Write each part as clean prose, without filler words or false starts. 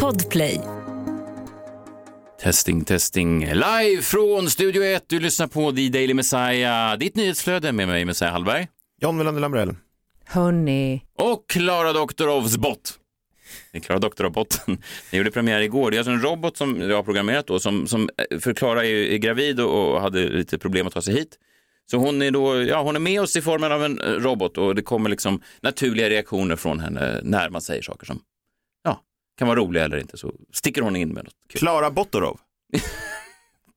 Podplay. Testing, testing. Live från Studio 1. Du lyssnar på The Daily Messiah. Ditt nyhetsflöde med mig, Messiah Hallberg. John Villande Lambröll. Honey. Och Klara Doktorovs bot. Det är Klara Doktorov-botten. Den gjorde premiär igår. Det är alltså en robot som jag har programmerat då, som för Klara är gravid och hade lite problem att ta sig hit. Så hon är då, ja, hon är med oss i formen av en robot, och det kommer liksom naturliga reaktioner från henne när man säger saker som, ja, kan vara roliga eller inte, så sticker hon in med något kul. Klara Doktorov.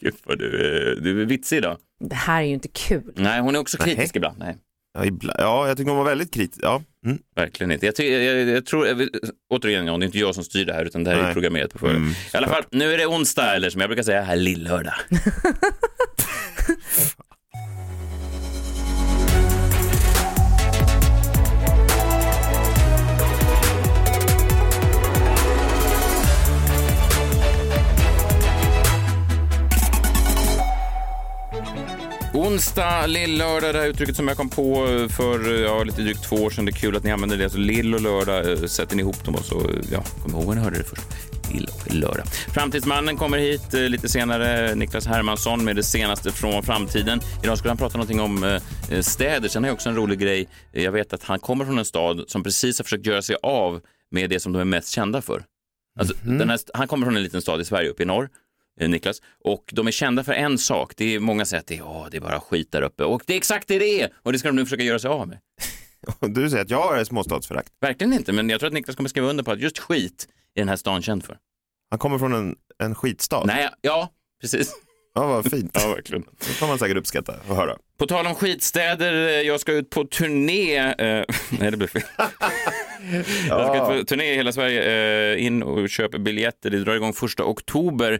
Gud vad du är vitsig då. Det här är ju inte kul. Nej, hon är också kritisk ibland. Nej. Ja, jag tycker hon var väldigt kritisk. Ja. Mm. Verkligen inte. Jag tror, återigen, det är inte jag som styr det här, utan det här är programmerat på förhand. I alla fall, nu är det onsdag, eller som jag brukar säga här, lillördag. Onsdag, lillördag, det här uttrycket som jag kom på för lite drygt 2 år sedan. Det är kul att ni använder det. Alltså lill och lördag, sätter ni ihop dem och så, ja, kom ihåg när ni hörde det först. Lill och lördag. Framtidsmannen kommer hit lite senare. Niklas Hermansson med det senaste från framtiden. Idag skulle han prata någonting om städer. Sen har jag också en rolig grej. Jag vet att han kommer från en stad som precis har försökt göra sig av med det som de är mest kända för. Alltså, han kommer från en liten stad i Sverige uppe i norr. Niklas, och de är kända för en sak. Det är många säger att det är bara skit där uppe, och det är exakt det är, och det ska de nu försöka göra sig av med. Du säger att jag har småstadsförakt. Verkligen inte, men jag tror att Niklas kommer skriva under på att just skit är den här stan känd för. Han kommer från en skitstad. Nej, ja, precis. Ja, vad fint. Ja, verkligen. Det kan man säkert uppskatta och höra. På tal om skitstäder, jag ska ut på turné. Nej, det blir fel. Jag ska ut på turné i hela Sverige. In och köp biljetter. Det drar igång 1 oktober.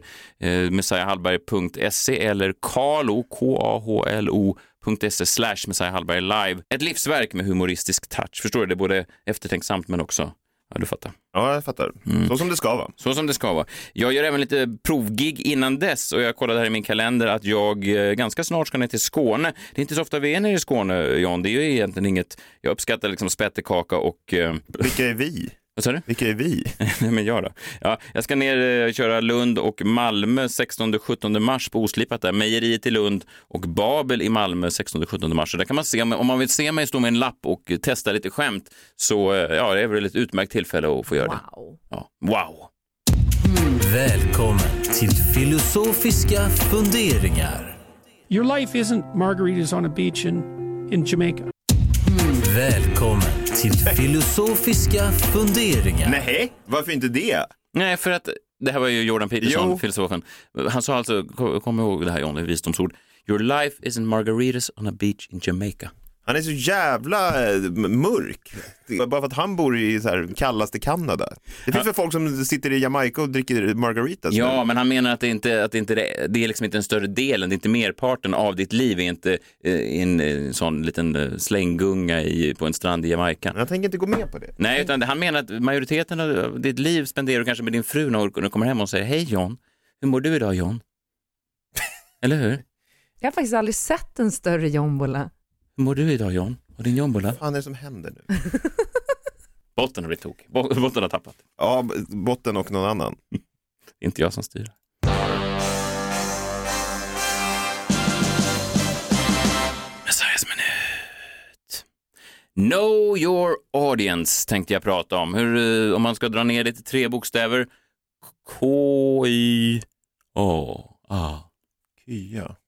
Messiahallberg.se eller kahlo.se/Messiahallberg live. Ett livsverk med humoristisk touch. Förstår du, det är både eftertänksamt men också... Ja, du fattar. Ja, jag fattar. Mm. Så som det ska vara. Så som det ska vara. Jag gör även lite provgig innan dess, och jag kollade här i min kalender att jag ganska snart ska ner till Skåne. Det är inte så ofta vi är nere i Skåne, John. Det är ju egentligen inget... Jag uppskattar liksom spettekaka och... Vilka är vi? Vad sa du? Vilka är vi? Nej, men jag då. Ja, jag ska ner och köra Lund och Malmö 16-17 mars på Oslipat där. Mejeriet i Lund och Babel i Malmö 16-17 mars. Så där kan man se, om man vill se mig stå med en lapp och testa lite skämt, så ja, det är väl ett utmärkt tillfälle att få göra det. Ja. Wow! Välkommen till filosofiska funderingar. Your life isn't margaritas on a beach in Jamaica. Välkommen till filosofiska funderingar. Nej, varför inte det? Nej, för att det här var ju Jordan Peterson, filosofen. Han sa alltså, kom ihåg det här, John, visdomsord. Your life isn't margaritas on a beach in Jamaica. Han är så jävla mörk. Bara för att han bor i så här kallaste Kanada. Det finns väl folk som sitter i Jamaica och dricker margaritas. Ja, men han menar att det är liksom inte en större delen. Det är inte merparten av ditt liv. Det är inte en sån liten slänggunga på en strand i Jamaica. Jag tänker inte gå med på det. Nej, utan han menar att majoriteten av ditt liv spenderar kanske med din fru när du kommer hem och säger: hej John, hur mår du idag John? Eller hur? Jag har faktiskt aldrig sett en större jombola. Hur mår du idag, John? Och din jombola? Vad fan är det som händer nu? Botten har blivit tokig. Botten har tappat. Ja, botten och någon annan. Inte jag som styr. Messiahs minut. Know your audience tänkte jag prata om. Hur, om man ska dra ner det till 3 bokstäver. K-I-A-A.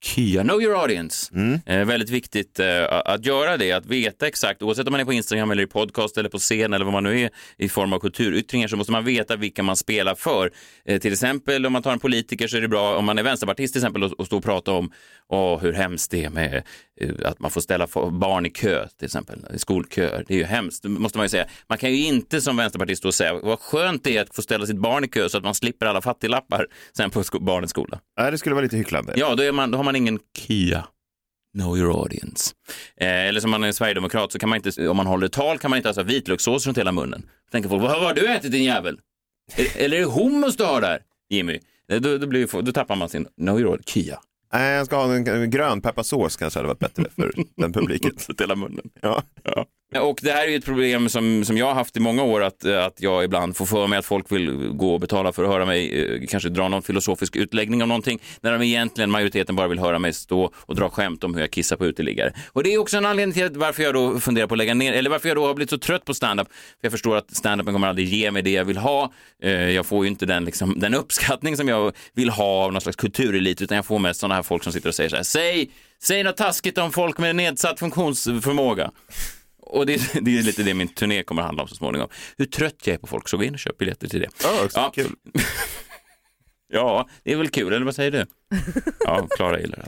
Kia. Know your audience. Väldigt viktigt att göra det, att veta exakt, oavsett om man är på Instagram eller i podcast eller på scen eller vad man nu är i form av kulturyttringar, så måste man veta vilka man spelar för. Till exempel om man tar en politiker, så är det bra om man är vänsterpartist till exempel och står och pratar om hur hemskt det är med att man får ställa barn i kö till exempel, i skolköer. Det är ju hemskt, måste man ju säga. Man kan ju inte som vänsterpartist då säga vad skönt det är att få ställa sitt barn i kö så att man slipper alla fattiglappar sen på barnens skola. Nej, det skulle vara lite hycklande. Ja, då har man ingen KIA. Know your audience. Eller som man är sverigedemokrat, så kan man inte, om man håller tal, kan man inte ha vitlökssås runt hela munnen. Tänker folk, vad har du ätit din jävel? Eller är det hummus du har där, Jimmy? Då tappar man sin know your audience, KIA. Nej, jag ska ha en grön pepparsås kanske hade varit bättre för den publiken. Runt hela munnen. Ja. Och det här är ju ett problem som jag har haft i många år, att jag ibland får för mig att folk vill gå och betala för att höra mig kanske dra någon filosofisk utläggning om någonting, när de egentligen, majoriteten, bara vill höra mig stå och dra skämt om hur jag kissar på uteliggare. Och det är också en anledning till att varför jag då funderar på att lägga ner, eller varför jag då har blivit så trött på stand-up. För jag förstår att stand-upen kommer aldrig ge mig det jag vill ha. Jag får ju inte den uppskattning som jag vill ha av någon slags kulturelit, utan jag får mest sådana här folk som sitter och säger så här: säg något taskigt om folk med nedsatt funktionsförmåga. Och det är lite det min turné kommer att handla om så småningom. Hur trött jag är på folk, så gå in och köp biljetter till det. Ja, kul. Ja, det är väl kul, eller vad säger du? Ja, Klara gillar det.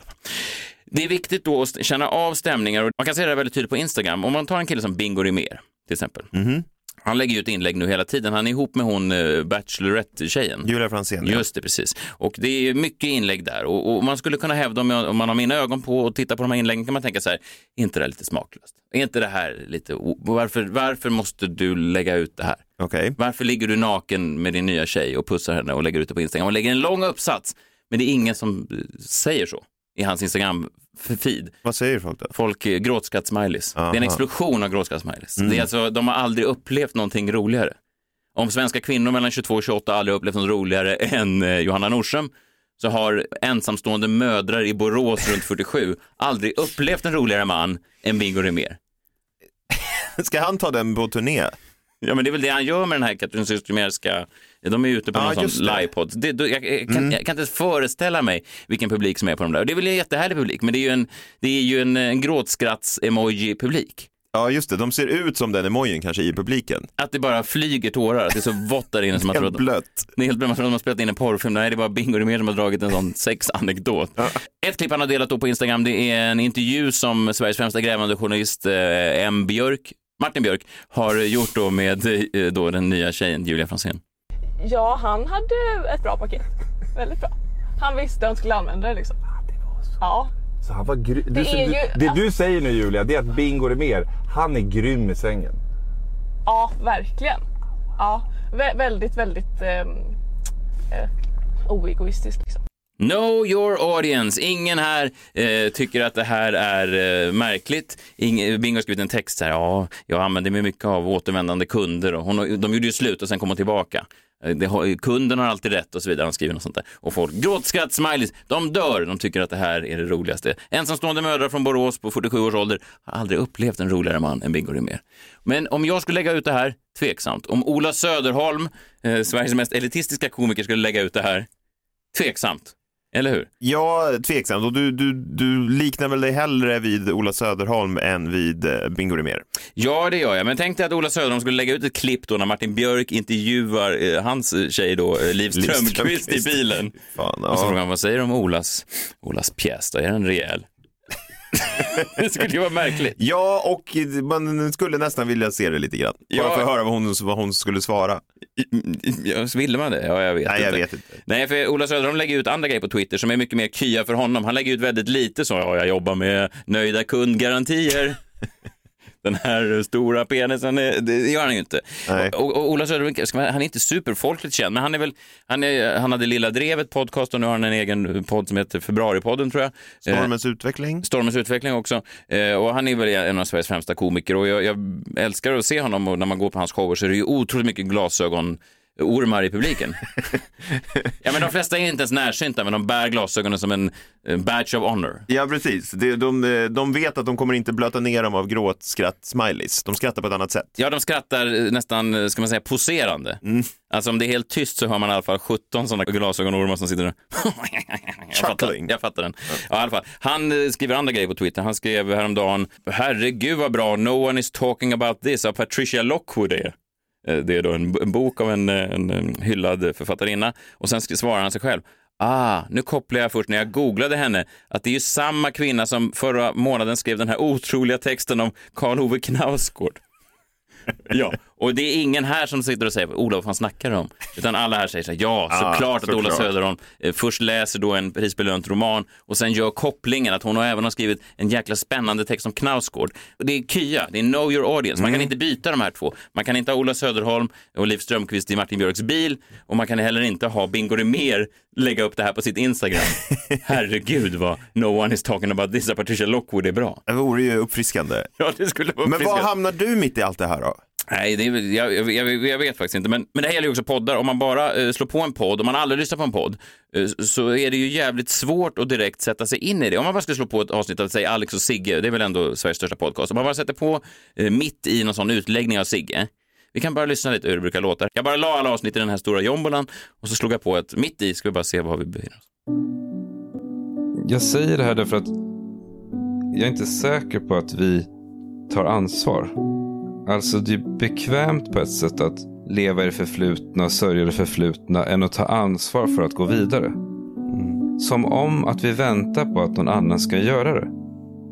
Det är viktigt då att känna av stämningar, och man kan se det väldigt tydligt på Instagram. Om man tar en kille som Bingo Rimér till exempel. Mm-hmm. Han lägger ju ut inlägg nu hela tiden. Han är ihop med hon Bachelorette-tjejen. Julia Fransénia. Just det, precis. Och det är mycket inlägg där. Och man skulle kunna hävda, om man har mina ögon på och tittar på de här inläggen, kan man tänka så här: är inte det här lite smaklöst? Är inte det här lite... Varför måste du lägga ut det här? Okay. Varför ligger du naken med din nya tjej och pussar henne och lägger ut det på Instagram? Man lägger en lång uppsats, men det är ingen som säger så i hans Instagram-feed. Vad säger folk då? Folk gråtskatt-smileys. Det är en explosion av gråtskatt-smileys. Mm. Det är alltså, de har aldrig upplevt någonting roligare. Om svenska kvinnor mellan 22 och 28 aldrig upplevt något roligare än Johanna Norsum, så har ensamstående mödrar i Borås runt 47 aldrig upplevt en roligare man än Bingo Rimér. Ska han ta den på turné? Ja, men det är väl det han gör med den här katunsystemerska. De är ute på någon sån livepodd. Jag kan inte föreställa mig vilken publik som är på de där. Och det är väl en jättehärlig publik, men det är ju en gråtskratts-emoji-publik. Ja, just det. De ser ut som den emojin kanske i publiken. Att det bara flyger tårar, att det är så vottar in. Som helt blött. Det är helt blött. Man har spelat in en porrfilm. Nej, det är bara Bingo Rimér som har dragit en sån sexanekdot. Ett klipp han har delat då på Instagram, det är en intervju som Sveriges främsta grävande journalist Martin Björk har gjort då med den nya tjejen Julia Franzén. Ja, han hade ett bra paket. Väldigt bra. Han visste att han skulle använda det liksom. Ja, det var så. Ja. Så han var du säger nu, Julia, det är att Bingo Rimér, han är grym i sängen. Ja, verkligen. Ja, väldigt, väldigt oegoistiskt liksom. Know your audience. Ingen här tycker att det här är märkligt. Bingo har skrivit en text här. Ja, jag använder mig mycket av återvändande kunder. Och de gjorde ju slut och sen kom tillbaka. Kunden har alltid rätt och så vidare. Han skriver något sånt där. Och folk gråtskratt, smileys. De dör. De tycker att det här är det roligaste. Ensamstående mödrar från Borås på 47 års ålder har aldrig upplevt en roligare man än Bingo Rimér. Men om jag skulle lägga ut det här, tveksamt. Om Ola Söderholm, Sveriges mest elitistiska komiker, skulle lägga ut det här, tveksamt. Eller hur? Ja, tveksamt. Och du liknar väl dig hellre vid Ola Söderholm än vid Bingo Rimér? Ja, det gör jag. Men tänk dig att Ola Söderholm skulle lägga ut ett klipp då när Martin Björk intervjuar hans tjej då, Liv Strömquist i bilen. Fan, ja. Och så frågar han, vad säger du om Olas pjäs då? Är den rejäl? Det skulle ju vara märkligt. Ja, och man skulle nästan vilja se det lite grann. Bara för att höra vad hon skulle svara. Ville man det? Ja, jag vet inte. Nej, för Ola Söderholm lägger ut andra grejer på Twitter som är mycket mer kya för honom. Han lägger ut väldigt lite så. Ja, jag jobbar med nöjda kundgarantier. Den här stora penisen, det gör han ju inte. Och Ola Söderholm, han är inte superfolkligt känd, men han hade Lilla Drevet podcast, och nu har han en egen podd som heter Februaripodden, tror jag. Stormens utveckling också. Och han är väl en av Sveriges främsta komiker, och jag älskar att se honom, och när man går på hans shower så är det ju otroligt mycket glasögonormar i publiken. Ja, men de flesta är inte ens närsynta, men de bär glasögonen som en badge of honor. Ja, precis. De vet att de kommer inte blöta ner dem av gråt, skratt, smileys. De skrattar på ett annat sätt. Ja, de skrattar nästan, ska man säga, poserande. Mm. Alltså om det är helt tyst så hör man i alla fall 17 sådana glasögonormar som sitter där. Jag fattar den. Ja, i alla fall. Han skriver andra grejer på Twitter. Han skrev häromdagen: herregud vad bra, no one is talking about this, av Patricia Lockwood är. Det är då en bok av en hyllad författarinna. Och sen svarar han sig själv: nu kopplar jag först när jag googlade henne att det är ju samma kvinna som förra månaden skrev den här otroliga texten om Carl-Ove Knausgård. Ja, Och det är ingen här som sitter och säger Ola, vad fan snackar du om? Utan alla här säger så här, såklart att Ola Söderholm först läser då en prisbelönt roman och sen gör kopplingen att hon har även har skrivit en jäkla spännande text om Knausgård. Och det är Kia, det är know your audience. Man kan inte byta de här två. Man kan inte ha Ola Söderholm och Liv Strömqvist i Martin Björks bil, och man kan heller inte ha Bingo Rimér lägga upp det här på sitt Instagram. Herregud vad no one is talking about this, Patricia Lockwood är bra. Det vore ju uppfriskande. Ja, det skulle vara uppfriskande. Men var hamnar du mitt i allt det här då? Nej, det är, jag vet faktiskt inte. Men det här gäller ju också poddar. Om man bara slår på en podd, om man aldrig lyssnar på en podd, så är det ju jävligt svårt att direkt sätta sig in i det. Om man bara ska slå på ett avsnitt av, säg, Alex och Sigge, det är väl ändå Sveriges största podcast. Om man bara sätter på mitt i någon sån utläggning av Sigge, vi kan bara lyssna lite hur det brukar låta. Jag bara la alla avsnitt i den här stora jombolan och så slog jag på ett mitt i, ska vi bara se vad vi befinner oss. Jag säger det här därför att jag är inte säker på att vi tar ansvar. Alltså det är bekvämt på ett sätt att leva i det förflutna, sörja det förflutna, än att ta ansvar för att gå vidare. Som om att vi väntar på att någon annan ska göra det.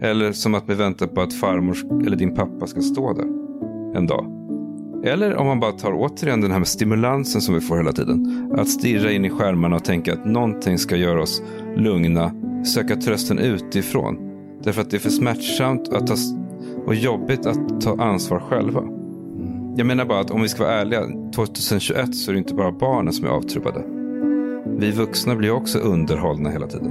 Eller som att vi väntar på att farmor eller din pappa ska stå där en dag. Eller om man bara tar återigen den här med stimulansen som vi får hela tiden. Att stirra in i skärmarna och tänka att någonting ska göra oss lugna, söka trösten utifrån. Därför att det är för smärtsamt att ta... Och jobbigt att ta ansvar själva. Jag menar bara att om vi ska vara ärliga, 2021 så är det inte bara barnen som är avtrubbade. Vi vuxna blir också underhållna hela tiden.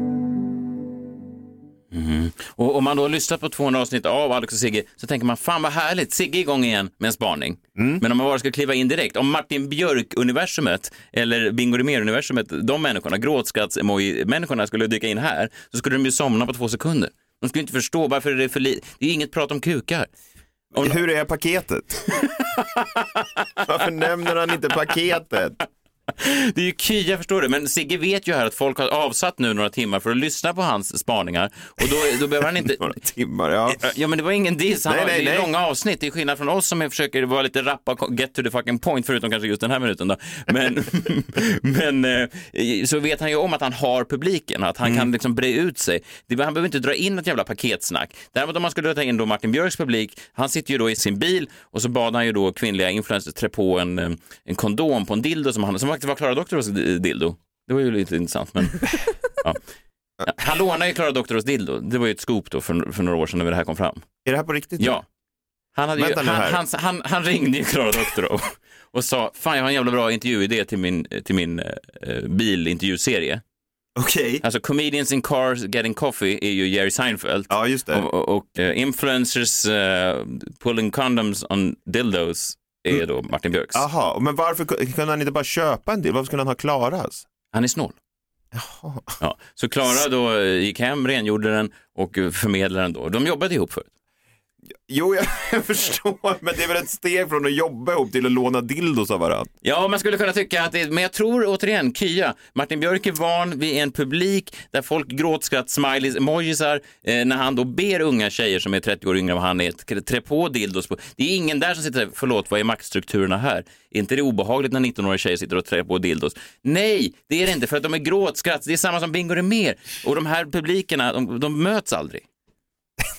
Mm. Och om man då lyssnar på 200 avsnitt av Alex och Sigge, så tänker man, fan vad härligt, Sigge är igång igen med en spaning. Men om man bara ska kliva in direkt, om Martin Björk-universumet eller Bingo Rimér-universumet, de människorna, gråtskatts-emoji-människorna skulle dyka in här, så skulle de ju somna på 2 sekunder. De skulle inte förstå varför det är för lite. Det är inget prat om kukar. Om... Hur är paketet? Varför nämner han inte paketet? Det är ju Kia, förstår du. Men Sigge vet ju här att folk har avsatt nu några timmar för att lyssna på hans spaningar. Och då behöver han inte... Några timmar, ja. Ja, men det var ingen diss. Det är långa avsnitt. Det är skillnad från oss som försöker vara lite rappa och get to the fucking point, förutom kanske just den här minuten då. Men så vet han ju om att han har publiken, att han kan liksom bre ut sig. Han behöver inte dra in ett jävla paketsnack. Däremot om man skulle ta in då Martin Björks publik, han sitter ju då i sin bil och så bad han ju då kvinnliga influencers trä på en kondom på en dildo som faktiskt var Klara Doktorovs dildo. Det var ju lite intressant, men ja. Han lånade ju Klara Doktorovs dildo. Det var ju ett scoop då för några år sedan när det här kom fram. Är det här på riktigt? Ja. Han ringde ju Klara Doktorov och sa, fan jag har en jävla bra intervjuidé till min bilintervjuserie. Okej. Alltså Comedians in Cars Getting Coffee är ju Jerry Seinfeld. Ja, just det. Och Influencers Pulling Condoms on Dildos är då Martin Björks. Jaha, men varför kunde han inte bara köpa en del? Varför skulle han ha Klaras? Han är snål. Jaha. Ja, så Klara då gick hem, rengjorde den och förmedlade den då. De jobbade ihop förut. Jo, jag förstår, men det är väl ett steg från att jobba ihop till att låna dildos av varandra. Ja, man skulle kunna tycka att det är, men jag tror återigen, Kia, Martin Björk är van vid en publik där folk gråtskratt, smileys, emojisar när han då ber unga tjejer som är 30 år yngre än vad han är, trä på dildos på. Det är ingen där som sitter, förlåt, vad är maktstrukturerna här? Är inte det obehagligt när 19-åriga tjejer sitter och trä på dildos? Nej, det är det inte, för att de är gråtskratt, det är samma som Bingo Rimér. Och de här publikerna, de möts aldrig.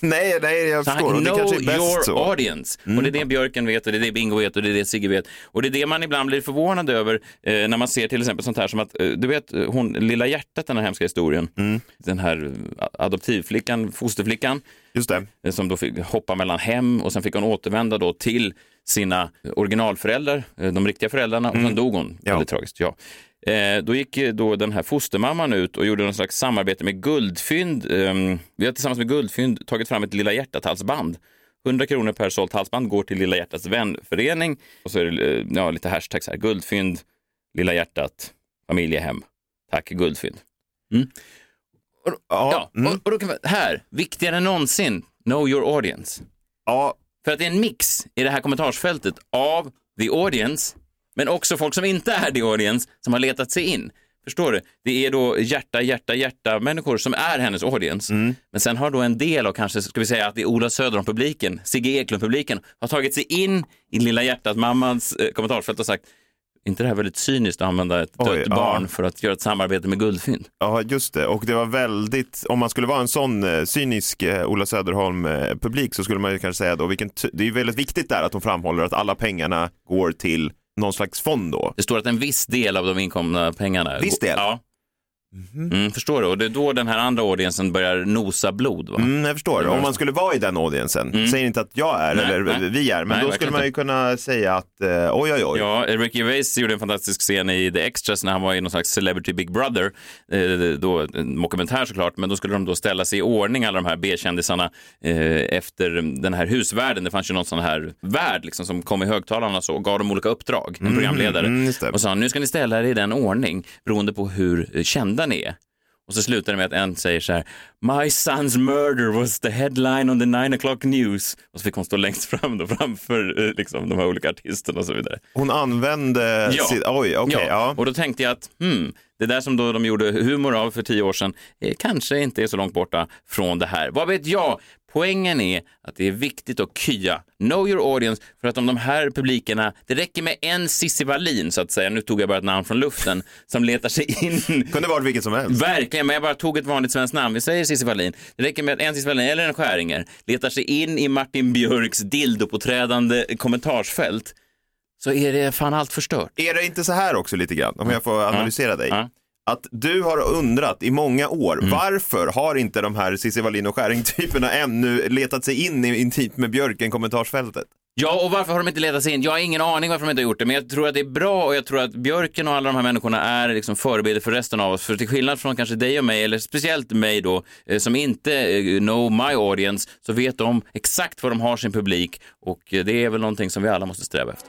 Nej, jag förstår. Det kanske är bäst your så. Audience. Och det är det Björken vet, och det är det Bingo vet, och det är det Sigge vet. Och det är det man ibland blir förvånad över när man ser till exempel sånt här som att, du vet, hon, Lilla Hjärtat, den här hemska historien. Den här adoptivflickan, fosterflickan. Just det. Som då fick hoppa mellan hem och sen fick hon återvända då till sina originalföräldrar, de riktiga föräldrarna, och sen dog hon. Ja. Väldigt tragiskt, ja. Då gick då den här fostermamman ut och gjorde någon slags samarbete med Guldfynd. Vi har tillsammans med Guldfynd tagit fram ett Lilla Hjärtat-halsband. 100 kronor per sålt halsband går till Lilla Hjärtats vänförening. Och så är det lite hashtags här. Guldfynd, Lilla Hjärtat, familjehem. Tack, Guldfynd. Och då kan man, här, viktigare än någonsin, know your audience. Ja. För att det är en mix i det här kommentarsfältet av the audience, men också folk som inte är the audience som har letat sig in. Förstår du? Det är då hjärta människor som är hennes audience. Men sen har då en del av, kanske ska vi säga att det är Ola Söderholm-publiken, Sigge Eklund-publiken, har tagit sig in i Lilla Hjärtat mammans kommentarsfält och sagt, inte det här väldigt cyniskt att använda ett dött barn för att göra ett samarbete med guldfynd? Ja, just det. Och det var väldigt, om man skulle vara en sån cynisk Ola Söderholm-publik så skulle man ju kanske säga då, det är ju väldigt viktigt där att de framhåller att alla pengarna går till någon slags fond då. Det står att en viss del av de inkomna pengarna... Viss del? Ja. Mm, förstår du? Och det är då den här andra audiencen börjar nosa blod, va? Mm, jag förstår det. Om man skulle vara i den audiencen, säger inte att jag är eller vi är, men då skulle man ju kunna säga att oj. Ja, Ricky Gervais gjorde en fantastisk scen i The Extras när han var i någon slags Celebrity Big Brother, då en dokumentär såklart, men då skulle de då ställa sig i ordning alla de här B-kändisarna efter den här husvärden. Det fanns ju någon sån här värd liksom, som kom i högtalarna och gav dem olika uppdrag, en programledare, och sa nu ska ni ställa er i den ordning beroende på hur kända är. Och så slutar det med att en säger så här: My son's murder was the headline on the 9 o'clock news. Och så fick hon stå längst fram då, framför liksom, de här olika artisterna och så vidare. Hon använde Oj, okej. Och då tänkte jag att det där som då de gjorde humor av för 10 år sedan kanske inte är så långt borta från det här. Vad vet jag? Poängen är att det är viktigt att kya. Know your audience, för att om de här publikerna, det räcker med en Cissi Wallin så att säga, nu tog jag bara ett namn från luften som letar sig in. Kunde vara vilket som helst. Verkligen, men jag bara tog ett vanligt svenskt namn, vi säger Cissi Wallin. Det räcker med en Cissi Wallin eller en Skäringer letar sig in i Martin Björks dildopåträdande kommentarsfält, så är det fan allt förstört. Är det inte så här också lite grann, om jag får analysera dig? Att du har undrat i många år, varför har inte de här Cissi Wallin och Skäring-typerna ännu letat sig in intimt med Björken kommentarsfältet? Ja, och varför har de inte letat sig in? Jag har ingen aning varför de inte har gjort det, men jag tror att det är bra, och jag tror att Björken och alla de här människorna är liksom förebilder för resten av oss, för till skillnad från kanske dig och mig, eller speciellt mig då, som inte know my audience, så vet de exakt vad de har sin publik, och det är väl någonting som vi alla måste sträva efter.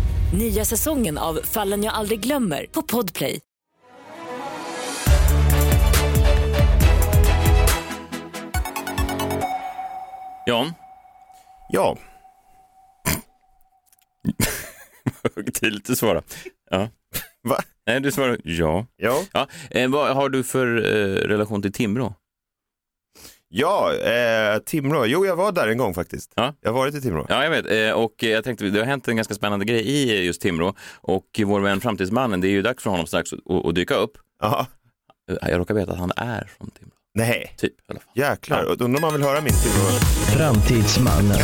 Nya säsongen av Fallen jag aldrig glömmer på Podplay. John? Ja. Högtidligt att svara. Ja. Va? Nej, du svarar ja. Ja. Vad har du för relation till Timrå? Ja, Timrå. Jo, jag var där en gång faktiskt. Ja. Jag har varit i Timrå. Ja, jag vet. Och jag tänkte, det har hänt en ganska spännande grej i just Timrå. Och vår vän Framtidsmannen, det är ju dags för honom strax att dyka upp. Aha. Jag råkar veta att han är från Timrå. Nej. Typ, i alla fall. Jäklar, ja. Undrar om man vill höra min Timrå. Framtidsmannen.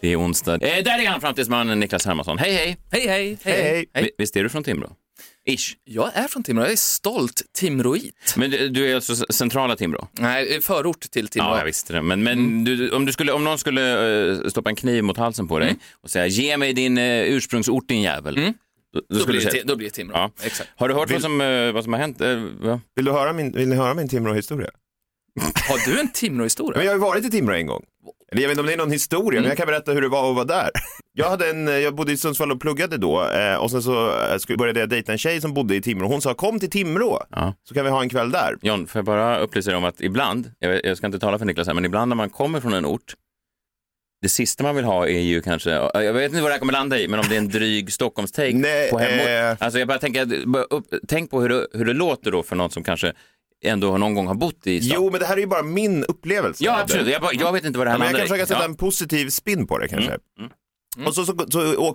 Det är onsdag. Där är han, Framtidsmannen, Niklas Hermansson. Hej, hej. Hej. Visst är du från Timrå? Ish. Jag är från Timrå, jag är stolt timroit. Men du är alltså centrala Timrå? Nej, förort till Timrå. Ja, jag visste det. Men du, om någon skulle stoppa en kniv mot halsen på dig och säga, ge mig din ursprungsort, din jävel. Då blir det Timrå. Ja. Exakt. Har du hört vad som har hänt? Vill ni höra min Timrå-historia? Har du en Timrå-historia? Men jag har ju varit i Timrå en gång. Jag vet inte om det är någon historia, men jag kan berätta hur det var att vara där. Jag bodde i Sundsvall och pluggade då, och sen så började jag dejta en tjej som bodde i Timrå. Hon sa, kom till Timrå, så kan vi ha en kväll där. John, får jag bara upplysa dig om att ibland, jag ska inte tala för Niklas här, men ibland när man kommer från en ort, det sista man vill ha är ju kanske, jag vet inte vad det här kommer landa i, men om det är en dryg Stockholms-take på hemort. Alltså jag bara tänk på hur det låter då för någon som kanske ändå någon gång har bott i stan. Jo, men det här är ju bara min upplevelse. Ja, absolut. Jag vet inte vad det här handlar om. Men jag kan försöka sätta en positiv spin på det kanske. Och så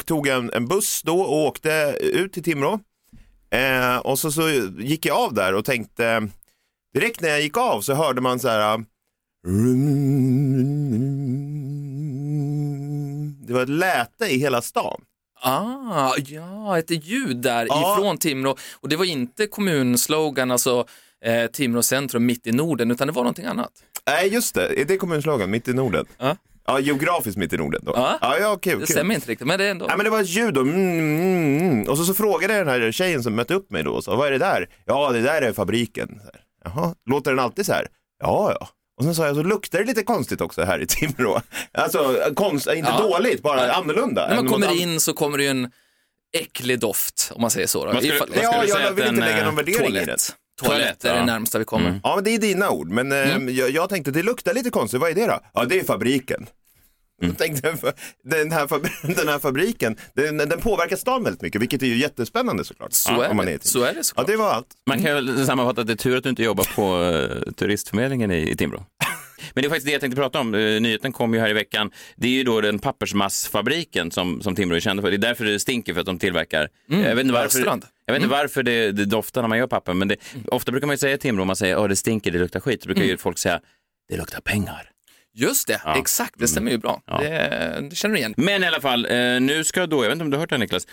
tog jag en buss då och åkte ut till Timrå. Och så gick jag av där och tänkte, direkt när jag gick av så hörde man så här, det var ett läte i hela stan. Ett ljud där ifrån Timrå. Och det var inte kommunslogan, alltså Timrå centrum mitt i Norden, utan det var någonting annat. Nej, just det. Är det kommunslagen mitt i Norden? Ja, geografiskt mitt i Norden då. Det stämmer inte riktigt, men det är ändå. Nej, men det var ett ljud då. Och så frågade jag den här tjejen som mötte upp mig då och sa, vad är det där? Ja, det där är fabriken. Jaha, låter den alltid så här? Ja, ja. Och sen sa jag, så luktar det lite konstigt också här i Timrå. Alltså, inte dåligt, bara annorlunda. När man kommer in så kommer det ju en äcklig doft, om man säger så. Då. Jag vill inte lägga någon värdering i det. Toalett är det närmsta vi kommer. Mm. Ja, men det är dina ord. Men jag tänkte, det luktar lite konstigt. Vad är det då? Ja, det är fabriken. Mm. Tänkte, den här fabriken, den påverkar stan väldigt mycket, vilket är ju jättespännande såklart. Så är det såklart. Ja, det var allt. Man kan väl sammanfatta att det är tur att du inte jobbar på turistförmedlingen i Timrå. Men det är faktiskt det jag tänkte prata om. Nyheten kom ju här i veckan. Det är ju då den pappersmassfabriken som Timrå är kända för. Det är därför det stinker, för att de tillverkar jag vet inte varför det doftar när man gör papper. Men ofta brukar man ju säga i Timrå, om man säger det stinker, det luktar skit, så brukar ju folk säga det luktar pengar. Just det, exakt, det stämmer ju bra. Det känner du igen. Men i alla fall, nu ska då, jag vet inte om du har hört det, Niklas,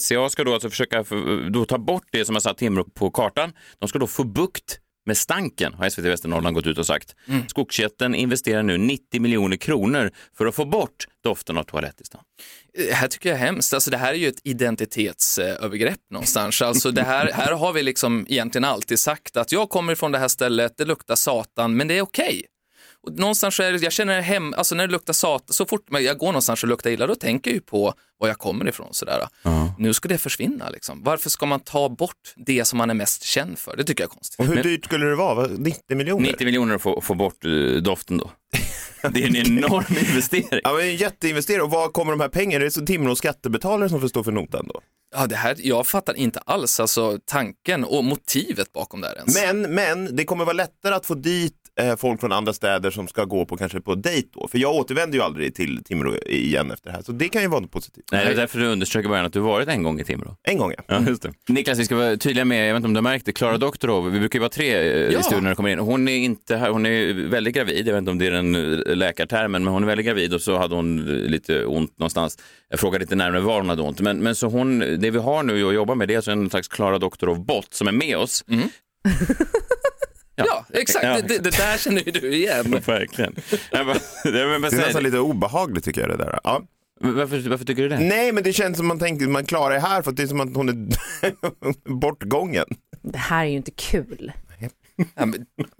SCA ska då alltså försöka då ta bort det som har satt Timrå på kartan. De ska då få bukt med stanken, har SVT Västernorrland gått ut och sagt. Skogsjätten investerar nu 90 miljoner kronor för att få bort doften av toalett i stan. Det här tycker jag är hemskt. Alltså, det här är ju ett identitetsövergrepp någonstans. Alltså, det här har vi liksom egentligen alltid sagt att jag kommer från det här stället, det luktar satan, men det är okej. Och någonstans så är det, jag känner hem, alltså när det luktar satan, så fort jag går någonstans och luktar illa, då tänker jag ju på var jag kommer ifrån sådär. Nu ska det försvinna liksom. Varför ska man ta bort det som man är mest känd för? Det tycker jag är konstigt. Och hur dyrt skulle det vara? 90 miljoner? 90 miljoner att få bort doften då. Det är en enorm investering. Ja, men en jätteinvestering. Och var kommer de här pengarna? Det är så Timrå skattebetalare som får stå för notan då. Ja, det här, jag fattar inte alls alltså tanken och motivet bakom det här ens. Men det kommer vara lättare att få dit folk från andra städer som ska gå på kanske på dejt då. För jag återvänder ju aldrig till Timrå igen efter det här. Så det kan ju vara något positivt. Nej, det är därför du undersöker början att du varit en gång i Timrå. En gång, ja just det. Niklas, vi ska vara tydliga med, jag vet inte om du märkt det, Klara Doktorov, vi brukar ju vara tre i studion när du kommer in. Hon är inte här, hon är väldigt gravid. Jag vet inte om det är en läkartermen, men hon är väldigt gravid och så hade hon lite ont någonstans. Jag frågade lite närmare var hon hade ont. Men så hon, det vi har nu att jobba med, det är alltså en slags Klara Doktorov-bot som är med oss. Mm. Ja, exakt. Ja, exakt. Det där känner ju du igen. Verkligen. Det är nästan lite obehagligt tycker jag det där. Ja. Varför tycker du det? Nej, men det känns som man tänker man klarar det här för att det är som att hon är bortgången. Det här är ju inte kul.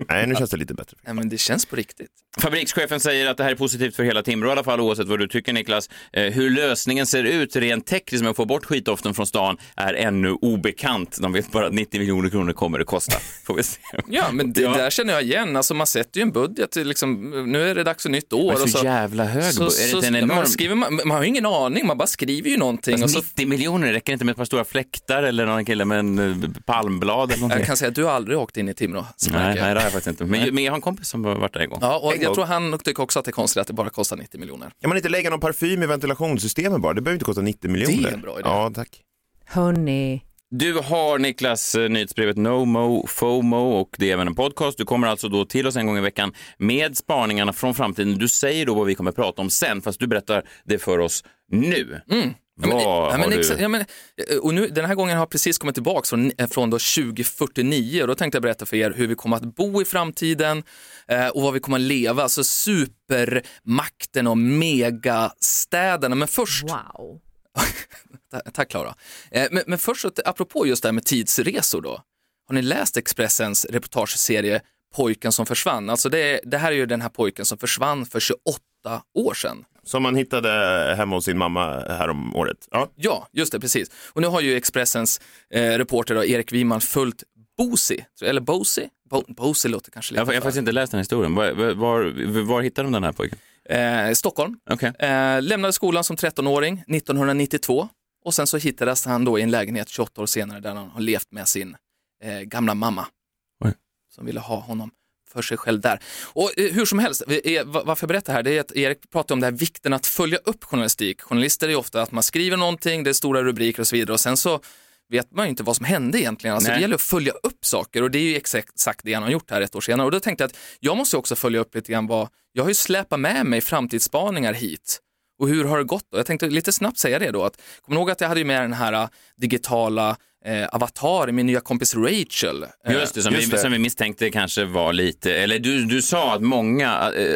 Nej, nu känns det lite bättre. Ja, men det känns på riktigt. Fabrikschefen säger att det här är positivt för hela Timrå i alla fall, oavsett vad du tycker, Niklas. Hur lösningen ser ut rent tekniskt med att få bort skitdoften från stan är ännu obekant. De vet bara att 90 miljoner kronor kommer det kosta. Får vi se. Ja, men det där känner jag igen. Alltså, man sätter ju en budget. Liksom, nu är det dags för nytt år. Men så jävla hög. Är det en enorm... man har ju ingen aning. Man bara skriver ju någonting. Alltså, och 90 miljoner räcker inte med ett par stora fläktar eller någon kille med en palmblad. Eller jag kan säga att du aldrig åkt in i Timrå. Nej, det har jag faktiskt inte. Men jag har en kompis som har varit där en gång. Ja, och jag tror han tycker också att det är konstigt att det bara kostar 90 miljoner. Kan man inte lägga någon parfym i ventilationssystemet bara? Det behöver inte kosta 90 miljoner. Det är en bra idé. Ja, tack. Honey. Du har, Niklas, nyhetsbrevet No Mo, FOMO, och det är även en podcast. Du kommer alltså då till oss en gång i veckan med spaningarna från framtiden. Du säger då vad vi kommer att prata om sen, fast du berättar det för oss nu. Mm. Och nu, den här gången har jag precis kommit tillbaka från då 2049, och då tänkte jag berätta för er hur vi kommer att bo i framtiden och vad vi kommer att leva, alltså supermakten och megastäderna. Men först... Wow. Tack, Klara. Men först, apropå just det här med tidsresor då. Har ni läst Expressens reportageserie Pojken som försvann? Alltså det här är ju den här pojken som försvann för 28 år sedan. Som man hittade hemma hos sin mamma här om året. Ja, just det, precis. Och nu har ju Expressens reporter då, Erik Wiman, följt Bosi, eller Bosi låter kanske lite. Jag har faktiskt inte läst den historien. Var hittade de den här pojken? Stockholm. Okay. Lämnade skolan som 13-åring 1992 och sen så hittades han då i en lägenhet 28 år senare där han har levt med sin gamla mamma. Oj. Som ville ha honom för sig själv där. Och hur som helst, varför jag berättar här, det är att Erik pratar om det här vikten att följa upp journalistik. Journalister är ju ofta att man skriver någonting, det är stora rubriker och så vidare, och sen så vet man ju inte vad som hände egentligen. Alltså, det gäller att följa upp saker, och det är ju exakt det han har gjort här ett år senare. Och då tänkte jag att jag måste också följa upp lite grann vad... Jag har ju släpat med mig framtidsspaningar hit. Och hur har det gått då? Jag tänkte lite snabbt säga det då. Att, kom ihåg att jag hade ju med den här digitala avatar, min nya kompis Rachel. Just det, som vi misstänkte kanske var lite... Eller du sa att många...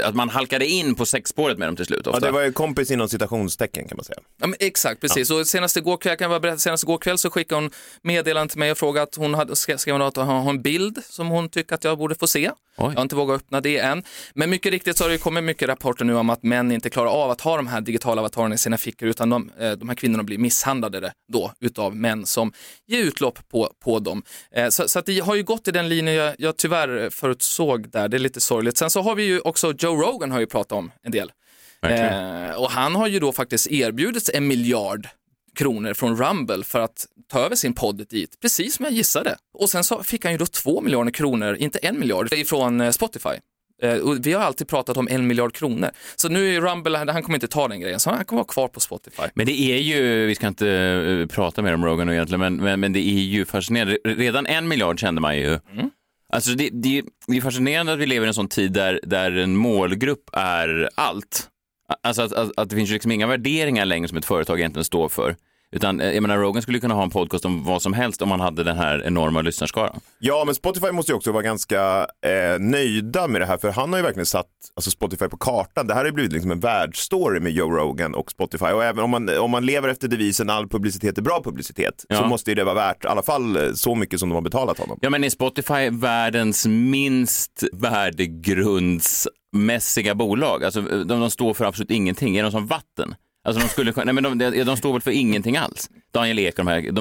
Att man halkade in på sexspåret med dem till slut ofta. Ja, det var ju kompis inom citationstecken kan man säga. Ja, men exakt, precis. Ja. Och senast igår kväll så skickade hon meddelande till mig och frågade att hon skrev att hon har en bild som hon tycker att jag borde få se. Oj. Jag har inte vågat öppna det än. Men mycket riktigt så har det kommit mycket rapporter nu om att män inte klarar av att ha de här digitala avatarerna i sina fickor, utan de här kvinnorna blir misshandlade då utav män som ger utlopp på dem. Så att det har ju gått i den linjen jag tyvärr förutsåg där. Det är lite sorgligt. Sen så har vi ju också Joe Rogan har ju pratat om en del. Och han har ju då faktiskt erbjudits 1 miljard kronor från Rumble för att ta över sin podd dit, precis som jag gissade. Och sen så fick han ju då 2 miljarder kronor, inte 1 miljard, ifrån Spotify. Och vi har alltid pratat om 1 miljard kronor. Så nu är Rumble, han kommer inte ta den grejen, så han kommer vara kvar på Spotify. Men det är ju, vi ska inte prata mer om Rogan egentligen, men det är ju fascinerande. Redan 1 miljard kände man ju. Mm. Alltså det är fascinerande att vi lever i en sån tid där en målgrupp är allt. Alltså att det finns liksom inga värderingar längre som ett företag egentligen står för. Utan jag menar, Rogan skulle kunna ha en podcast om vad som helst om han hade den här enorma lyssnarskaran. Ja, men Spotify måste ju också vara ganska nöjda med det här, för han har ju verkligen satt alltså Spotify på kartan. Det här har ju blivit liksom en världsstory med Joe Rogan och Spotify. Och även om man lever efter devisen all publicitet är bra publicitet, ja, så måste ju det vara värt i alla fall så mycket som de har betalat honom. Ja, men är Spotify världens minst värdegrundsmässiga bolag? Alltså de står för absolut ingenting. Är de som vatten? Alltså de står väl för ingenting alls. Daniel Ek och de här,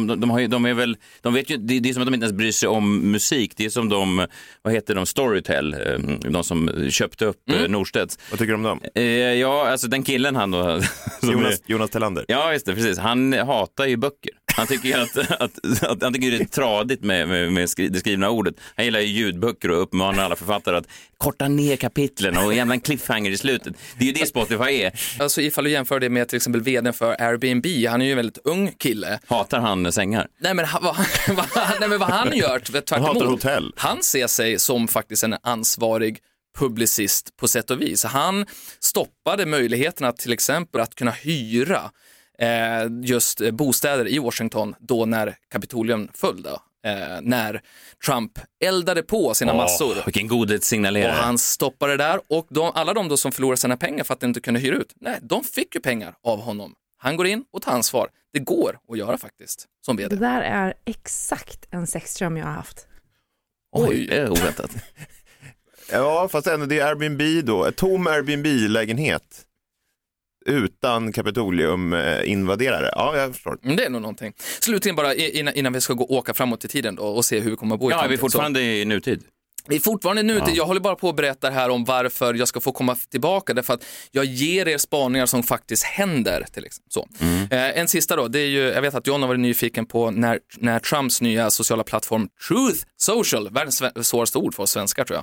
de är väl, de vet ju, det är som att de inte ens bryr sig om musik. Det är som de, vad heter de, Storytel, de som köpte upp Norstedts. Vad tycker du om dem? Ja, alltså den killen han då, Jonas Tellander. Ja, just det, precis. Han hatar ju böcker. Han tycker att han tycker det är tradigt med det skrivna ordet. Han gillar ju ljudböcker och uppmanar alla författare att korta ner kapitlen och jävla en cliffhanger i slutet. Det är ju det Spotify är. Alltså ifall du jämför det med till exempel vdn för Airbnb, han är ju en väldigt ung kille. Hatar han sängar? Nej, men vad han gör tvärtom. Han hatar hotell. Han ser sig som faktiskt en ansvarig publicist på sätt och vis. Han stoppade möjligheterna till exempel att kunna hyra just bostäder i Washington då när Kapitolium föll då, när Trump eldade på sina massor. Vilken godhet signalerar. Och han stoppade det där, och alla de då som förlorade sina pengar för att de inte kunde hyra ut, nej, de fick ju pengar av honom. Han går in och tar ansvar. Det går att göra faktiskt som vd. Det där är exakt en sexdröm jag har haft. Oj, det är oväntat. Ja, fast ändå det är Airbnb då. Ett tom Airbnb-lägenhet utan Kapitolium invaderare. Ja, jag förstår. Det är nog någonting. Slutligen bara innan vi ska gå och åka framåt i tiden då och se hur vi kommer att bo i framtiden. Ja, vi är fortfarande i nutid. Vi är fortfarande nutid. Ja. Jag håller bara på att berätta här om varför jag ska få komma tillbaka, därför att jag ger er spaningar som faktiskt händer till exempel. Så. Mm. En sista då, det är ju, jag vet att John har varit nyfiken på när Trumps nya sociala plattform Truth Social, världens svåraste ord för oss svenskar tror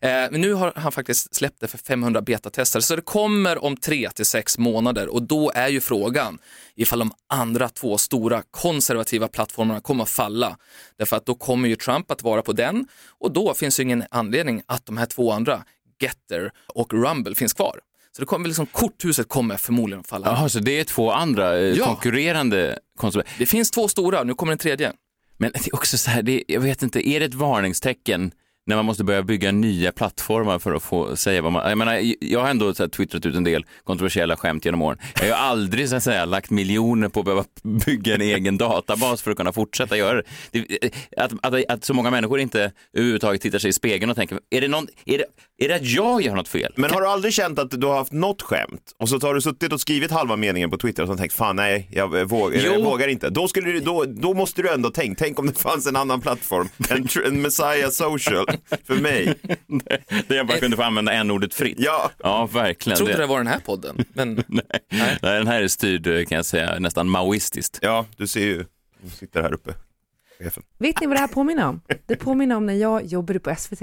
jag. Men nu har han faktiskt släppt det för 500 betatestare, så det kommer om 3 till 6 månader, och då är ju frågan ifall de andra 2 stora konservativa plattformarna kommer att falla. Därför att då kommer ju Trump att vara på den, och då finns ju ingen anledning att de här 2 andra, Getter och Rumble, finns kvar. Så det kommer liksom, korthuset kommer förmodligen falla. Jaha, så det är 2 andra konkurrerande konservativa. Det finns 2 stora, nu kommer den 3:e. Men det är också så här, jag vet inte, är det ett varningstecken när man måste börja bygga nya plattformar för att få säga vad man... Jag menar, jag har ändå så här twittrat ut en del kontroversiella skämt genom åren. Jag har ju aldrig så att säga lagt miljoner på att behöva bygga en egen databas för att kunna fortsätta göra det. Att så många människor inte överhuvudtaget tittar sig i spegeln och tänker, är det att jag gör något fel? Men har du aldrig känt att du har haft något skämt och så har du suttit och skrivit halva meningen på Twitter och så tänkt, fan nej, jag vågar inte. Då måste du ändå tänk om det fanns en annan plattform, en Messiah Social. För mig. Det jag bara kunde få använda n-ordet fritt. Ja, verkligen. Jag trodde det var den här podden, men... Nej. Den här är styrd, kan jag säga, nästan maoistiskt. Ja, du ser ju, du sitter här uppe. Chefen. Vet ni vad det här påminner om? Det påminner om när jag jobbade på SVT.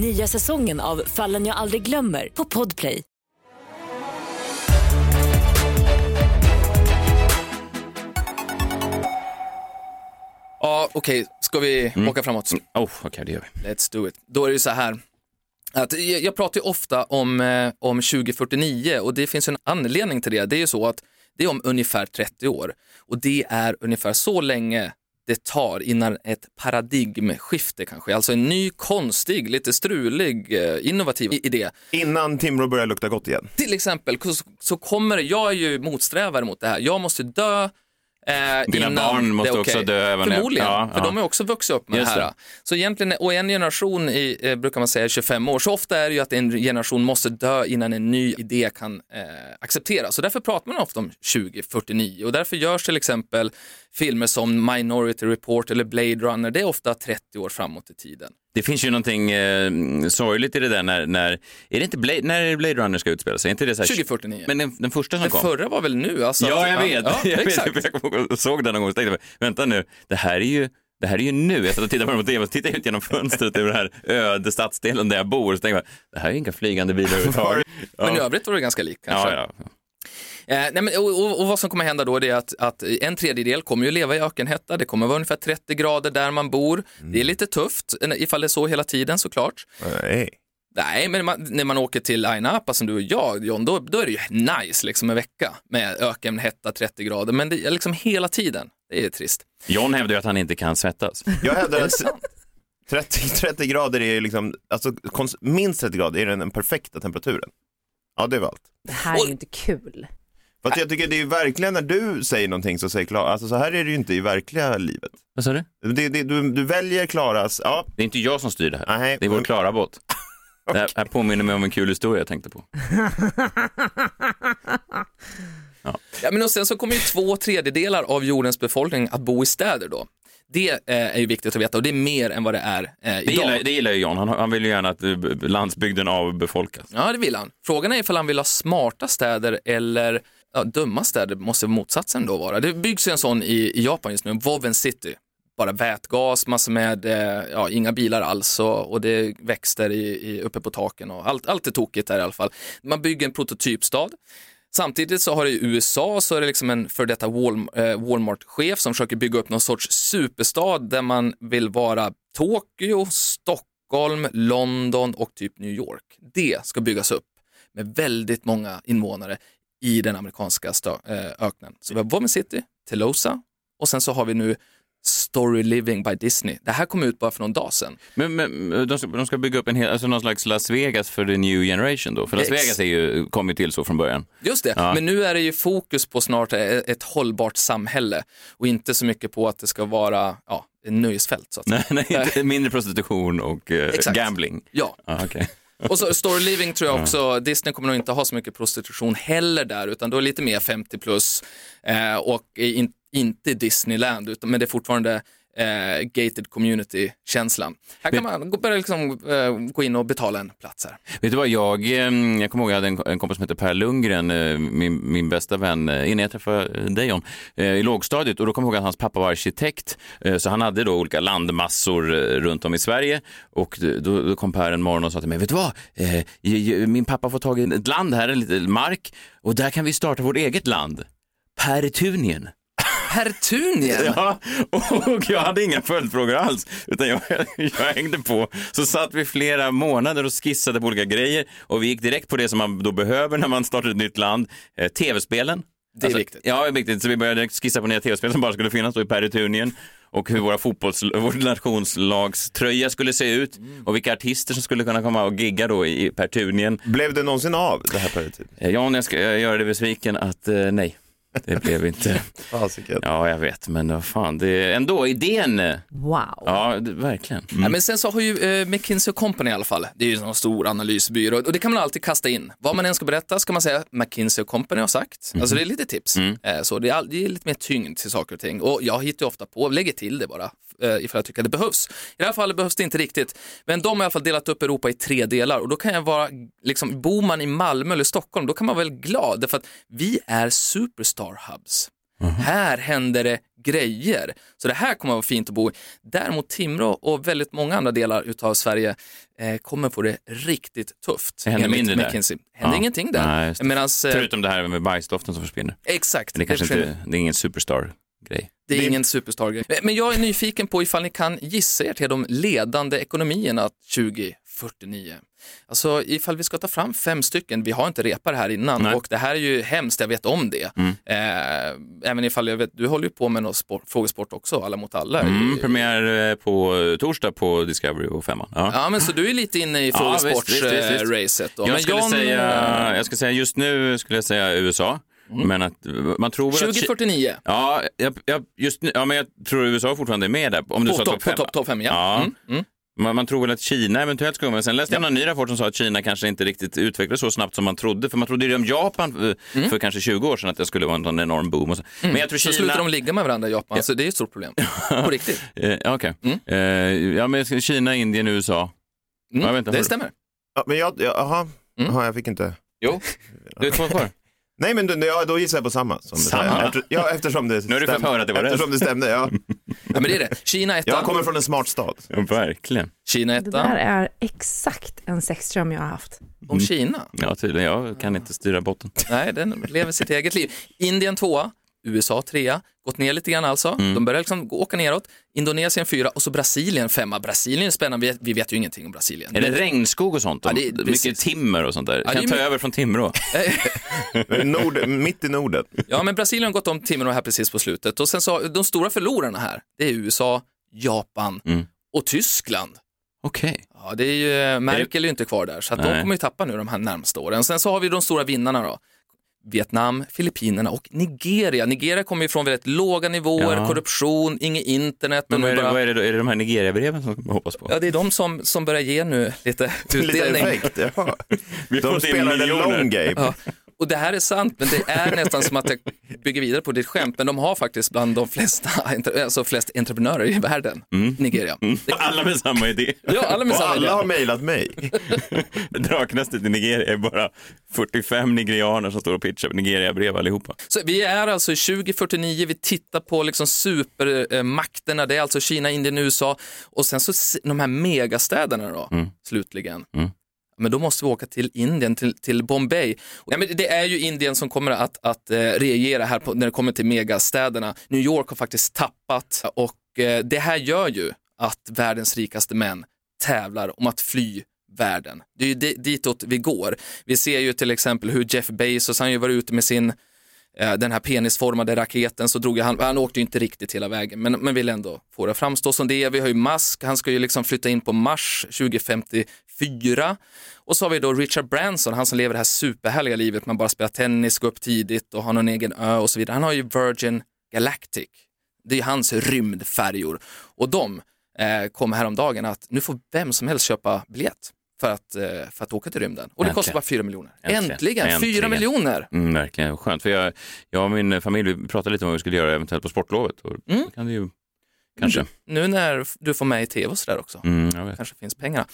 Nya säsongen av Fallen jag aldrig glömmer på Podplay. Ja, okej, ska vi åka framåt? Okej, det gör vi. Let's do it. Då är det ju så här att jag pratar ju ofta om 2049, och det finns en anledning till det. Det är ju så att det är om ungefär 30 år. Och det är ungefär så länge det tar innan ett paradigmskifte kanske. Alltså en ny, konstig, lite strulig, innovativ idé. Innan Timrå börjar lukta gott igen. Till exempel så kommer, jag är ju motsträvare mot det här. Jag måste dö. Dina barn måste också dö även förmodligen, för de är också vuxit upp med det här. Så egentligen, och en generation brukar man säga 25 år, så ofta är det ju att en generation måste dö innan en ny idé kan accepteras. Så därför pratar man ofta om 2049, och därför görs till exempel filmer som Minority Report eller Blade Runner. Det är ofta 30 år framåt i tiden. Det finns ju någonting sorgligt i det där när är det inte Blade Runner ska utspela sig? Inte det så här, 2049. Men den första som kom. Den förra var väl nu alltså. Ja, jag vet. Ja, jag exakt. Vet. Jag såg den någon gång och tänkte, vänta nu, det här är ju nu. Jag satt och tittade på den på TV och tittade ut genom fönstret över den här öde stadsdelen där jag bor, och så tänkte jag, det här är inga flygande bilar överhuvudtaget. Ja. Men i övrigt var det ganska likt kanske. Ja. Och vad som kommer hända då är att en tredjedel kommer ju leva i ökenhetta. Det kommer vara ungefär 30 grader där man bor. Det är lite tufft ifall det är så hela tiden, såklart. Nej, men när man åker till Aina Appa som du och jag, John, då är det ju nice liksom en vecka med ökenhetta, 30 grader. Men det är liksom hela tiden, det är trist. John hävdar ju att han inte kan svettas. Jag hävdar att 30 grader är liksom, alltså, minst 30 grader är den perfekta temperaturen. Ja, det var allt. Det här är ju inte kul. Fast jag tycker det är ju verkligen, när du säger någonting så säger Klara, alltså så här är det ju inte i verkliga livet. Vad sa du? Du väljer Klaras, ja. Det är inte jag som styr det här. Nej, det är vår Klara-båt. Okay. Det här påminner mig om en kul historia jag tänkte på. Ja, men och sen så kommer ju 2/3 av jordens befolkning att bo i städer då. Det är ju viktigt att veta, och det är mer än vad det är idag. Det gillar ju John, han vill ju gärna att landsbygden avbefolkas. Ja, det vill han. Frågan är ifall han vill ha smarta städer eller dumma städer, måste motsatsen då vara. Det byggs ju en sån i Japan just nu, Woven City. Bara vätgas, massor med inga bilar alls, och det växter uppe på taken och allt är tokigt där i alla fall. Man bygger en prototypstad. Samtidigt så har det i USA så är det liksom en för detta Walmart-chef som försöker bygga upp någon sorts superstad där man vill vara Tokyo, Stockholm, London och typ New York. Det ska byggas upp med väldigt många invånare i den amerikanska öknen. Så vi har Woman City, Tulsa, och sen så har vi nu Story Living by Disney. Det här kom ut bara för någon dag sedan. Men de ska bygga upp en hel, alltså någon slags Las Vegas för the new generation då. För Las Vegas är ju, kom ju till så från början. Just det, Men nu är det ju fokus på snart ett hållbart samhälle och inte så mycket på att det ska vara en nöjesfält så att säga. Nej, mindre prostitution och gambling. Ja, okej. Och så Story Living tror jag också, Disney kommer nog inte ha så mycket prostitution heller där, utan då är lite mer 50+ och inte Disneyland, utan, men det är fortfarande gated community-känslan. Här kan man börja liksom, gå in och betala en plats här. Vet du vad, jag kommer ihåg jag hade en kompis som heter Per Lundgren, min bästa vän, innan jag träffade dig, John, i lågstadiet. Och då kommer jag ihåg att hans pappa var arkitekt, så han hade då olika landmassor runt om i Sverige. Och då kom Per en morgon och sa till mig, vet du vad, min pappa får tag i ett land här, en liten mark, och där kan vi starta vårt eget land. Pertunien. Hertunien? Ja, och jag hade inga följdfrågor alls, utan jag hängde på. Så satt vi flera månader och skissade på olika grejer, och vi gick direkt på det som man då behöver när man startar ett nytt land, tv-spelen. Det är viktigt. Ja, det är viktigt. Så vi började direkt skissa på nya tv-spel som bara skulle finnas då i Pertunien, och hur vår nationslagströja skulle se ut, och vilka artister som skulle kunna komma och gigga då i Pertunien. Blev det någonsin av det här Pertunien? Ja, jag ska göra det besviken att nej. Det blev inte. Ja, jag vet, men vad fan, det är ändå idén. Wow. Ja, verkligen. Mm. Ja, men sen så har ju McKinsey Company i alla fall. Det är ju en stor analysbyrå, och det kan man alltid kasta in. Vad man än ska berätta ska man säga McKinsey Company har sagt. Alltså det är lite tips. Så det är lite mer tyngd till saker och ting. Och jag hittar ju ofta på, lägger till det bara ifall jag tycker att det behövs. I det här fallet behövs det inte riktigt. Men de har i alla fall delat upp Europa i 3 delar, och då kan jag vara liksom, bor man i Malmö eller Stockholm, då kan man väl glad, därför att vi är superstar hubs. Här händer det grejer. Så det här kommer att vara fint att bo i. Däremot Timrå och väldigt många andra delar utav Sverige kommer få det riktigt tufft. Det händer mindre McKinsey. Där. Händer ingenting där. Förutom det här med bajsdoften som försvinner. Exakt. Men det är ingen superstar-grej. Det är ingen superstar-grej. Men jag är nyfiken på ifall ni kan gissa er till de ledande ekonomierna 2049. Alltså ifall vi ska ta fram 5 stycken, vi har inte repar här innan. Nej. Och det här är ju hemskt, jag vet om det. Även ifall jag vet, du håller ju på med någon frågesport också, alla mot alla. Premiär på torsdag på Discovery och 5. Ja, men så du är lite inne i frågesportsracet. Jag skulle säga USA. Men att man tror 2049. Men jag tror USA fortfarande är med där. Om du sa topp 5. Ja. Man tror väl att Kina eventuellt ska gå med. Sen läste jag en ny rapport som sa att Kina kanske inte riktigt utvecklades så snabbt som man trodde. För man trodde ju om Japan för kanske 20 år sedan att det skulle vara en enorm boom. Och så. Men jag tror Kina... Så slutar de ligga med varandra i Japan. Ja. Så det är ett stort problem. På riktigt. Okej. Men Kina, Indien, USA. Jag vet inte, det stämmer. Ja, men jag fick inte... Jo, du är 2 kvar. Nej, men då gissar jag på samma. Eftersom det stämde. Nu har du fått höra att det var eftersom det stämde, ja. Ja, men det är det. Kina ettan. Jag kommer från en smart stad. Ja, verkligen. Kina ettan. Det där är exakt en sexdröm jag har haft. Om Kina? Ja, tydligen. Jag kan inte styra botten. Nej, den lever sitt eget liv. Indien 2, USA 3, gått ner lite grann alltså. De börjar liksom åka neråt. Indonesien 4 och så Brasilien 5. Brasilien är spännande, vi vet ju ingenting om Brasilien. Är det regnskog och sånt? Ja, det är mycket timmer och sånt där. Ja, kan ta över från Timrå. Mitt i Norden. Ja, men Brasilien har gått om Timrå här precis på slutet. Och sen så, de stora förlorarna här, det är USA, Japan och Tyskland. Okej. Ja, det är ju, Merkel är ju inte kvar där. Så att de kommer ju tappa nu de här närmsta åren. Sen så har vi de stora vinnarna då. Vietnam, Filippinerna och Nigeria. Nigeria kommer ju från väldigt låga nivåer, korruption, inget internet. Men vad är det då? Är det de här Nigeria-breven som man hoppas på? Ja, det är de som börjar ge nu lite utdelning. De spelar en long game. Ja. Och det här är sant, men det är nästan som att jag bygger vidare på ditt skämt. Men de har faktiskt bland de flest entreprenörer i världen, Nigeria. Alla med samma idé. Ja, alla med samma idé. Alla har mejlat mig. Draknästet i Nigeria är bara 45 nigerianer som står och pitchar Nigeria-brev allihopa. Så vi är alltså i 2049, vi tittar på liksom supermakterna. Det är alltså Kina, Indien, USA. Och sen så de här megastäderna då, slutligen. Men då måste vi åka till Indien, till Bombay. Ja, men det är ju Indien som kommer att regera här när det kommer till megastäderna. New York har faktiskt tappat, och det här gör ju att världens rikaste män tävlar om att fly världen. Det är ju ditåt vi går. Vi ser ju till exempel hur Jeff Bezos, han ju var ute med sin den här penisformade raketen, så drog han åkte ju inte riktigt hela vägen, men vill ändå få det framstå som det. Vi har ju Musk, han ska ju liksom flytta in på Mars 2054. Och så har vi då Richard Branson, han som lever det här superhärliga livet, man bara spelar tennis, går upp tidigt och har någon egen ö och så vidare. Han har ju Virgin Galactic, det är hans rymdfärjor, och de kom häromdagen att nu får vem som helst köpa biljett för att åka till rymden. Och det kostar bara 4 miljoner. Äntligen! 4 miljoner! Verkligen, skönt. För jag och min familj pratade lite om vad vi skulle göra eventuellt på sportlovet. Och då kan det ju... Kanske. Nu när du får med i tv och sådär också. Kanske finns pengarna.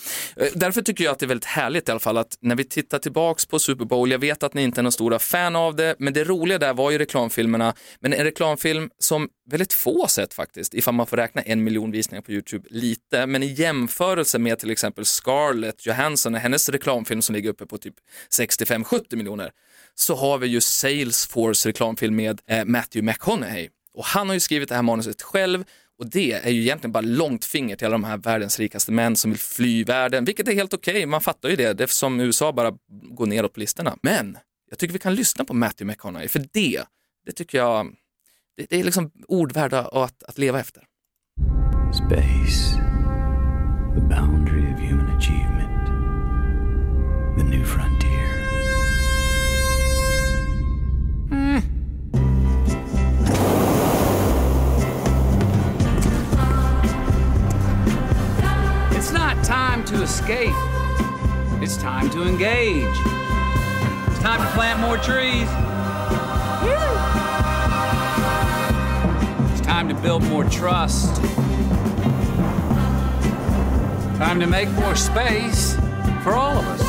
Därför tycker jag att det är väldigt härligt i alla fall att när vi tittar tillbaks på Super Bowl, jag vet att ni inte är någon stora fan av det, men det roliga där var ju reklamfilmerna. Men en reklamfilm som väldigt få sett faktiskt, ifall man får räkna 1 miljon visningar på YouTube lite, men i jämförelse med till exempel Scarlett Johansson och hennes reklamfilm som ligger uppe på typ 65-70 miljoner, så har vi ju Salesforce reklamfilm med Matthew McConaughey. Och han har ju skrivit det här manuset själv. Och det är ju egentligen bara långt finger till alla de här världens rikaste män som vill fly världen. Vilket är helt okej, man fattar ju det. Det är som USA bara går neråt på listorna. Men jag tycker vi kan lyssna på Matthew McConaughey. För det tycker jag, det är liksom ordvärda att leva efter. Space. The boundary of human achievement. The new frontier. It's not time to escape. It's time to engage. It's time to plant more trees. Woo! It's time to build more trust. Time to make more space for all of us.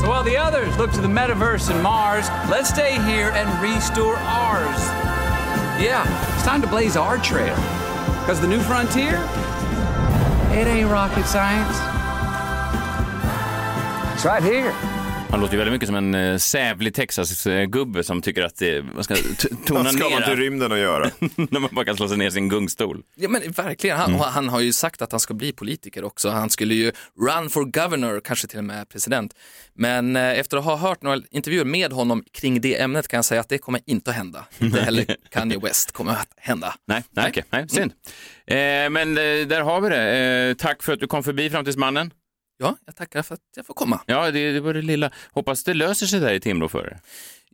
So while the others look to the metaverse and Mars, let's stay here and restore ours. Yeah, it's time to blaze our trail. Because the new frontier... It ain't rocket science. It's right here. Han låter ju väldigt mycket som en sävlig Texas-gubbe som tycker att man ska tona ner. Ska man till rymden och göra? När man bara kan slå sig ner sin gungstol. Ja, men verkligen. Han har ju sagt att han ska bli politiker också. Han skulle ju run for governor, kanske till och med president. Men efter att ha hört några intervjuer med honom kring det ämnet kan jag säga att det kommer inte att hända. Inte heller Kanye West kommer att hända. Nej, okej. Nej, synd. Men där har vi det. Tack för att du kom förbi, Framtidsmannen. Ja, jag tackar för att jag får komma. Ja, det var det lilla. Hoppas det löser sig där i Timrå för er.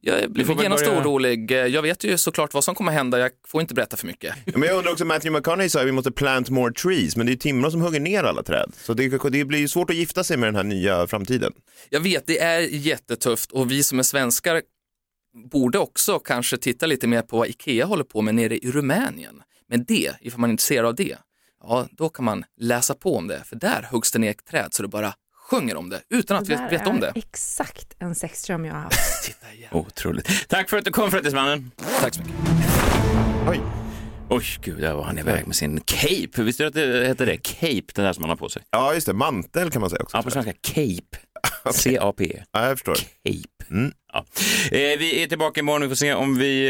Jag blir genast orolig. Jag vet ju såklart vad som kommer hända. Jag får inte berätta för mycket. Men jag undrar också, Matthew McConaughey sa att vi måste plant more trees. Men det är ju Timrå som hugger ner alla träd. Så det blir ju svårt att gifta sig med den här nya framtiden. Jag vet, det är jättetufft. Och vi som är svenskar borde också kanske titta lite mer på vad Ikea håller på med nere i Rumänien. Men det, ifall man är intresserad av det, ja, då kan man läsa på om det. För där huggs det ner ett träd så du bara sjunger om det utan att veta om det. Exakt en sexdröm jag har haft. Titta igen. Otroligt. Tack för att du kom, Framtidsmannen. Tack så mycket. Oj. Oj, gud, där var han iväg med sin cape. Visste du att det heter det? Cape, det där som man har på sig. Ja, just det. Mantel kan man säga också. Ja, på svenska. Cape. Okay. C-A-P. Ja, jag förstår. Cape. Mm. Ja. Vi är tillbaka imorgon. Vi får se om vi,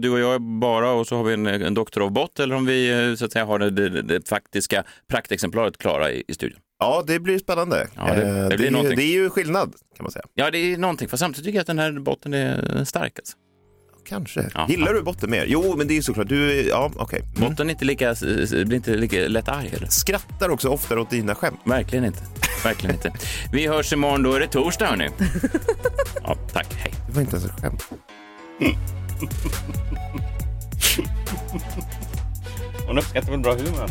du och jag bara, och så har vi en doktoravbott, eller om vi så att säga har det faktiska praktexemplaret klara i studion. Ja, det blir spännande. Ja, det blir någonting. Det är ju skillnad, kan man säga. Ja, det är någonting. För samtidigt tycker jag att den här botten är stark. Alltså. Kanske. Ja, gillar du botten mer? Jo, men det är såklart. Okej. Mm. Botten är inte lika lätt arg. Eller? Skrattar också ofta åt dina skämt. Verkligen inte. Vi hörs imorgon, då är det torsdag, hörni. Ja, tack. Hej. Det var inte ens ett skämt. Hon uppskattar väl bra humor.